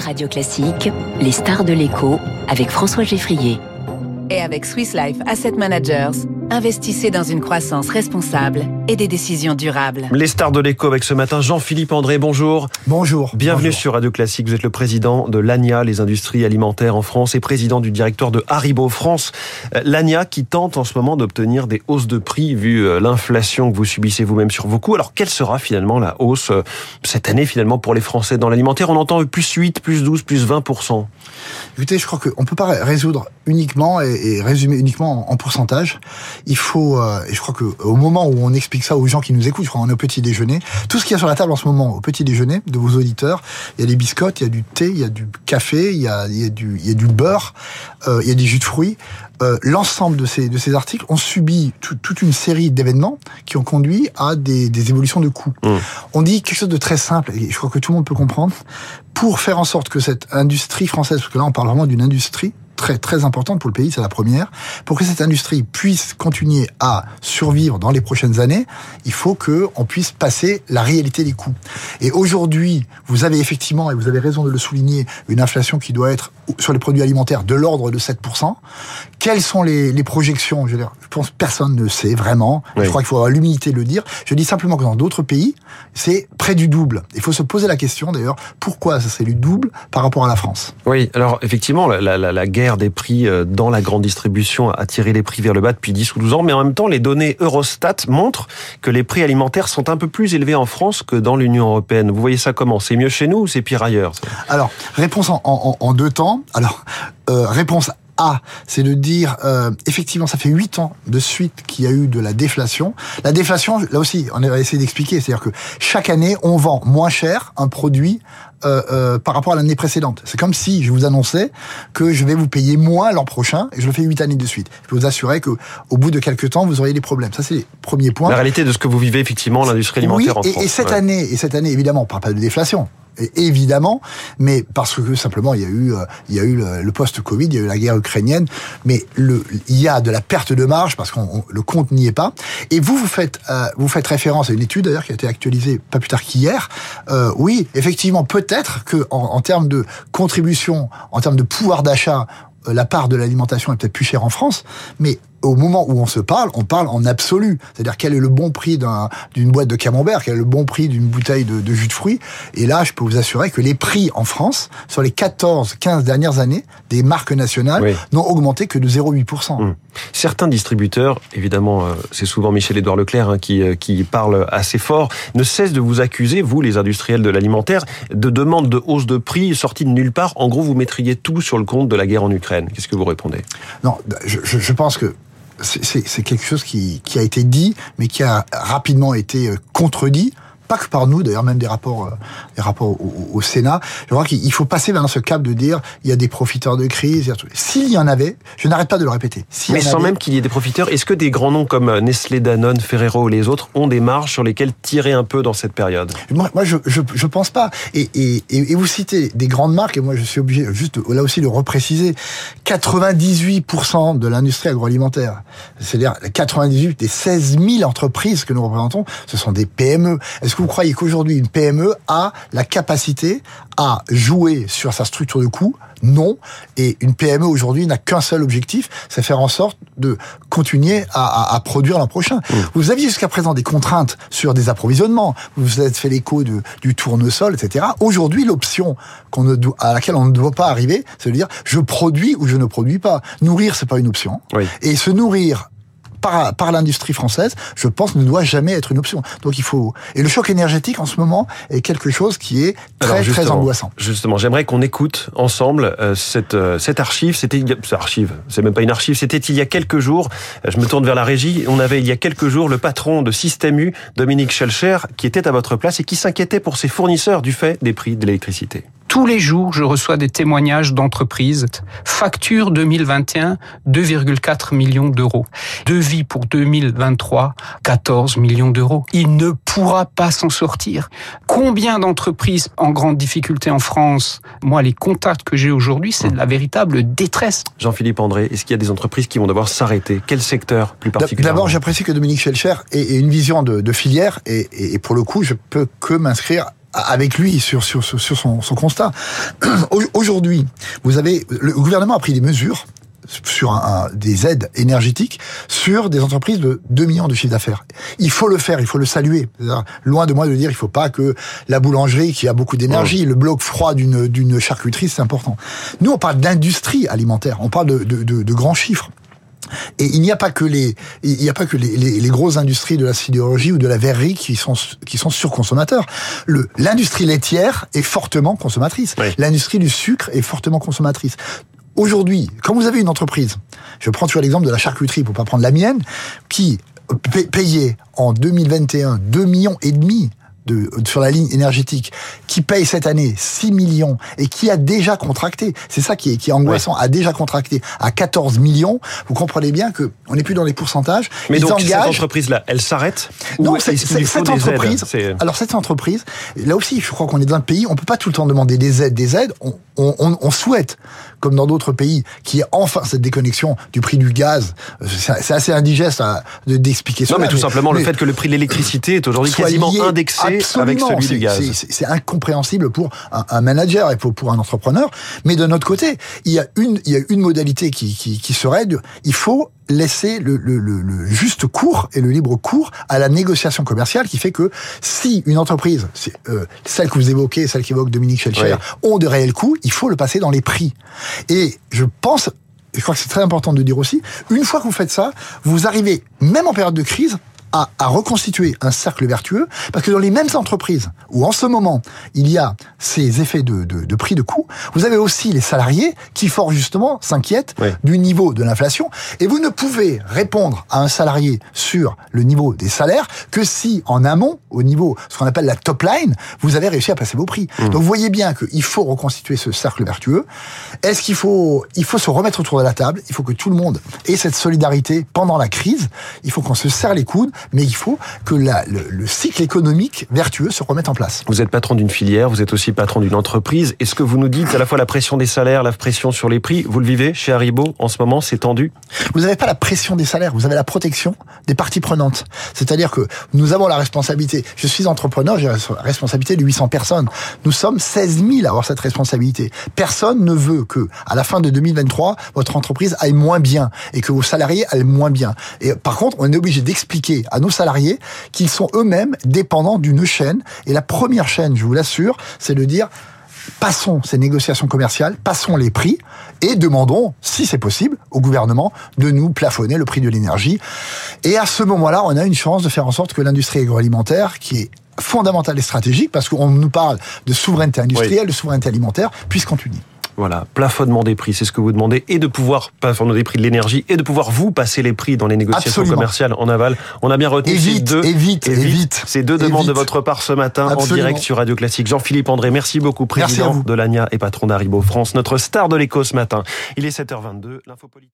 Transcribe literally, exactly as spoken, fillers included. Radio Classique, les stars de l'écho, avec François Geffrier. Et avec Swiss Life Asset Managers, investissez dans une croissance responsable et des décisions durables. Les stars de l'écho avec ce matin, Jean-Philippe André, bonjour. Bonjour. Bienvenue bonjour. Sur Radio Classique, vous êtes le président de l'ANIA, les industries alimentaires en France, et président du directoire de Haribo France. L'ANIA qui tente en ce moment d'obtenir des hausses de prix, vu l'inflation que vous subissez vous-même sur vos coûts. Alors, quelle sera finalement la hausse cette année, finalement, pour les Français dans l'alimentaire? On entend plus huit, plus douze, plus vingt pour cent. Écoutez, je crois qu'on ne peut pas résoudre uniquement et et résumer uniquement en pourcentage. Il faut, euh, et je crois que au moment où on explique ça aux gens qui nous écoutent, je crois qu'on est au petit déjeuner, tout ce qu'il y a sur la table en ce moment, au petit déjeuner de vos auditeurs, il y a des biscottes, il y a du thé, il y a du café, il y a, il y a du, il y a du beurre, euh, il y a des jus de fruits. Euh, l'ensemble de ces, de ces articles ont subi tout, toute une série d'événements qui ont conduit à des, des évolutions de coûts. Mmh. On dit quelque chose de très simple, et je crois que tout le monde peut comprendre, pour faire en sorte que cette industrie française, parce que là on parle vraiment d'une industrie, très très importante pour le pays, c'est la première. Pour que cette industrie puisse continuer à survivre dans les prochaines années, il faut que on puisse passer la réalité des coûts. Et aujourd'hui, vous avez effectivement, et vous avez raison de le souligner, une inflation qui doit être sur les produits alimentaires de l'ordre de sept pour cent. Quelles sont les, les projections? Je pense que personne ne sait vraiment. Oui. Je crois qu'il faut avoir l'humilité de le dire. Je dis simplement que dans d'autres pays, c'est près du double. Il faut se poser la question d'ailleurs, pourquoi ça serait du double par rapport à la France? Oui, alors effectivement, la, la, la guerre des prix dans la grande distribution a tiré les prix vers le bas depuis dix ou douze ans, mais en même temps, les données Eurostat montrent que les prix alimentaires sont un peu plus élevés en France que dans l'Union européenne. Vous voyez ça comment? C'est mieux chez nous ou c'est pire ailleurs? Alors, réponse en, en, en deux temps. Alors, euh, réponse A, c'est de dire, euh, effectivement, ça fait huit ans de suite qu'il y a eu de la déflation. La déflation, là aussi, on a essayé d'expliquer, c'est-à-dire que chaque année, on vend moins cher un produit Euh, euh, par rapport à l'année précédente. C'est comme si je vous annonçais que je vais vous payer moins l'an prochain, et je le fais huit années de suite. Je peux vous assurer que au bout de quelques temps, vous auriez des problèmes. Ça, c'est le premier point. La réalité de ce que vous vivez, effectivement, l'industrie alimentaire oui, en et, France. Et cette ouais. année, et cette année, évidemment, on ne parle pas de déflation. Évidemment, mais parce que simplement il y a eu il y a eu le, le post-Covid, il y a eu la guerre ukrainienne, mais le, il y a de la perte de marge parce qu'on on, le compte n'y est pas. Et vous vous faites euh, vous faites référence à une étude d'ailleurs qui a été actualisée pas plus tard qu'hier. Euh, oui, effectivement, peut-être que en, en termes de contribution, en termes de pouvoir d'achat, la part de l'alimentation est peut-être plus chère en France, mais au moment où on se parle, on parle en absolu. C'est-à-dire, quel est le bon prix d'un, d'une boîte de camembert? Quel est le bon prix d'une bouteille de, de jus de fruits? Et là, je peux vous assurer que les prix en France, sur les quatorze, quinze dernières années, des marques nationales, oui. n'ont augmenté que de zéro virgule huit pour cent. Mmh. Certains distributeurs, évidemment, euh, c'est souvent Michel-Édouard Leclerc hein, qui, euh, qui parle assez fort, ne cessent de vous accuser, vous, les industriels de l'alimentaire, de demandes de hausse de prix sorties de nulle part. En gros, vous mettriez tout sur le compte de la guerre en Ukraine. Qu'est-ce que vous répondez? Non, je, je, je pense que C'est, c'est, c'est quelque chose qui, qui a été dit, mais qui a rapidement été contredit. Pas que par nous, d'ailleurs, même des rapports, des rapports au, au, au Sénat. Je crois qu'il faut passer vers ce cap de dire, il y a des profiteurs de crise. S'il y en avait, je n'arrête pas de le répéter. S'il Mais sans avait... même qu'il y ait des profiteurs, est-ce que des grands noms comme Nestlé, Danone, Ferrero ou les autres ont des marges sur lesquelles tirer un peu dans cette période? Moi, moi je, je, je pense pas. Et, et, et vous citez des grandes marques, et moi je suis obligé, juste là aussi, de repréciser, quatre-vingt-dix-huit pour cent de l'industrie agroalimentaire, c'est-à-dire quatre-vingt-dix-huit des seize mille entreprises que nous représentons, ce sont des P M E. Est-ce que vous croyez qu'aujourd'hui, une P M E a la capacité à jouer sur sa structure de coût? Non. Et une P M E, aujourd'hui, n'a qu'un seul objectif, c'est faire en sorte de continuer à, à, à produire l'an prochain. Mmh. Vous aviez jusqu'à présent des contraintes sur des approvisionnements, vous vous êtes fait l'écho de, du tournesol, et cetera. Aujourd'hui, l'option qu'on ne doit, à laquelle on ne doit pas arriver, c'est de dire, je produis ou je ne produis pas. Nourrir, c'est pas une option. Oui. Et se nourrir Par, par l'industrie française, je pense, ne doit jamais être une option. Donc il faut... Et le choc énergétique, en ce moment, est quelque chose qui est très, très angoissant. Justement, j'aimerais qu'on écoute ensemble euh, cette, euh, cette archive. C'était... Cette archive, c'est même pas une archive, c'était il y a quelques jours, je me tourne vers la régie, on avait il y a quelques jours le patron de Système U, Dominique Schelcher, qui était à votre place et qui s'inquiétait pour ses fournisseurs du fait des prix de l'électricité. Tous les jours, je reçois des témoignages d'entreprises. Facture deux mille vingt et un, deux virgule quatre millions d'euros. Devis pour deux mille vingt-trois, quatorze millions d'euros. Il ne pourra pas s'en sortir. Combien d'entreprises en grande difficulté en France? Moi, les contacts que j'ai aujourd'hui, c'est de la véritable détresse. Jean-Philippe André, est-ce qu'il y a des entreprises qui vont devoir s'arrêter? Quel secteur plus particulièrement? D'abord, j'apprécie que Dominique Schelcher ait une vision de, de filière et, et pour le coup, je peux que m'inscrire avec lui sur sur sur son, son constat. Aujourd'hui, vous avez le gouvernement a pris des mesures sur un, un, des aides énergétiques sur des entreprises de deux millions de chiffre d'affaires. Il faut le faire, il faut le saluer. C'est-à-dire, loin de moi de dire il faut pas que la boulangerie qui a beaucoup d'énergie, oh. le bloc froid d'une d'une charcuterie, c'est important. Nous on parle d'industrie alimentaire, on parle de de de, de grands chiffres. Et il n'y a pas que les, il n'y a pas que les, les, les grosses industries de la sidérurgie ou de la verrerie qui sont qui sont surconsommateurs. Le l'industrie laitière est fortement consommatrice. Oui. L'industrie du sucre est fortement consommatrice. Aujourd'hui, quand vous avez une entreprise, je prends toujours l'exemple de la charcuterie pour pas prendre la mienne, qui payait en deux mille vingt et un deux millions et demi de, sur la ligne énergétique, qui paye cette année six millions et qui a déjà contracté, c'est ça qui est, qui est angoissant, ouais. a déjà contracté à quatorze millions, vous comprenez bien que on n'est plus dans les pourcentages. Mais ils donc engagent... cette entreprise-là, elle s'arrête? Non, c'est, c'est, cette entreprise, aides, alors cette entreprise, là aussi je crois qu'on est dans un pays, on peut pas tout le temps demander des aides, des aides, on, on, on, on souhaite, comme dans d'autres pays, qu'il y ait enfin cette déconnexion du prix du gaz, c'est, c'est assez indigeste à, d'expliquer ça. Non mais tout mais, simplement mais, le fait que le prix de l'électricité est aujourd'hui quasiment indexé. Absolument, avec celui c'est, du gaz. C'est, c'est, c'est incompréhensible pour un, un manager et pour, pour un entrepreneur. Mais d'un autre côté, il y a une, il y a une modalité qui, qui, qui serait de, il faut laisser le, le, le, le juste cours et le libre cours à la négociation commerciale, qui fait que si une entreprise, c'est, euh, celle que vous évoquez, celle qu'évoque Dominique Schelcher, oui. ont de réels coûts, il faut le passer dans les prix. Et je pense, je crois que c'est très important de dire aussi, une fois que vous faites ça, vous arrivez, même en période de crise, À, à reconstituer un cercle vertueux, parce que dans les mêmes entreprises où en ce moment il y a ces effets de, de, de prix de coût, vous avez aussi les salariés qui fort justement s'inquiètent oui. du niveau de l'inflation, et vous ne pouvez répondre à un salarié sur le niveau des salaires que si en amont, au niveau ce qu'on appelle la top line, vous avez réussi à passer vos prix. Mmh. Donc vous voyez bien qu'il faut reconstituer ce cercle vertueux. Est-ce qu'il faut, il faut se remettre autour de la table, il faut que tout le monde ait cette solidarité pendant la crise, il faut qu'on se serre les coudes, mais il faut que la, le, le cycle économique vertueux se remette en place. Vous êtes patron d'une filière, vous êtes aussi patron d'une entreprise. Est-ce que vous nous dites à la fois la pression des salaires, la pression sur les prix, vous le vivez chez Haribo en ce moment, c'est tendu? Vous n'avez pas la pression des salaires, vous avez la protection des parties prenantes. C'est-à-dire que nous avons la responsabilité, je suis entrepreneur, j'ai la responsabilité de huit cents personnes. Nous sommes seize mille à avoir cette responsabilité. Personne ne veut que, à la fin de deux mille vingt-trois, votre entreprise aille moins bien et que vos salariés aillent moins bien. Et par contre, on est obligé d'expliquer à nos salariés qu'ils sont eux-mêmes dépendants d'une chaîne. Et la première chaîne, je vous l'assure, c'est de dire passons ces négociations commerciales, passons les prix et demandons, si c'est possible, au gouvernement de nous plafonner le prix de l'énergie. Et à ce moment-là, on a une chance de faire en sorte que l'industrie agroalimentaire, qui est fondamentale et stratégique, parce qu'on nous parle de souveraineté industrielle, oui. de souveraineté alimentaire, puisse continuer. Voilà, plafonnement des prix, c'est ce que vous demandez, et de pouvoir plafonnement des prix de l'énergie, et de pouvoir vous passer les prix dans les négociations Absolument. commerciales en aval. On a bien retenu vite, ces deux, et vite, et vite, ces deux demandes vite. de votre part ce matin Absolument. en direct sur Radio Classique. Jean-Philippe André, merci beaucoup, président merci de l'A N I A et patron d'Haribo France, notre star de l'écho ce matin. Il est sept heures vingt-deux, l'info politique.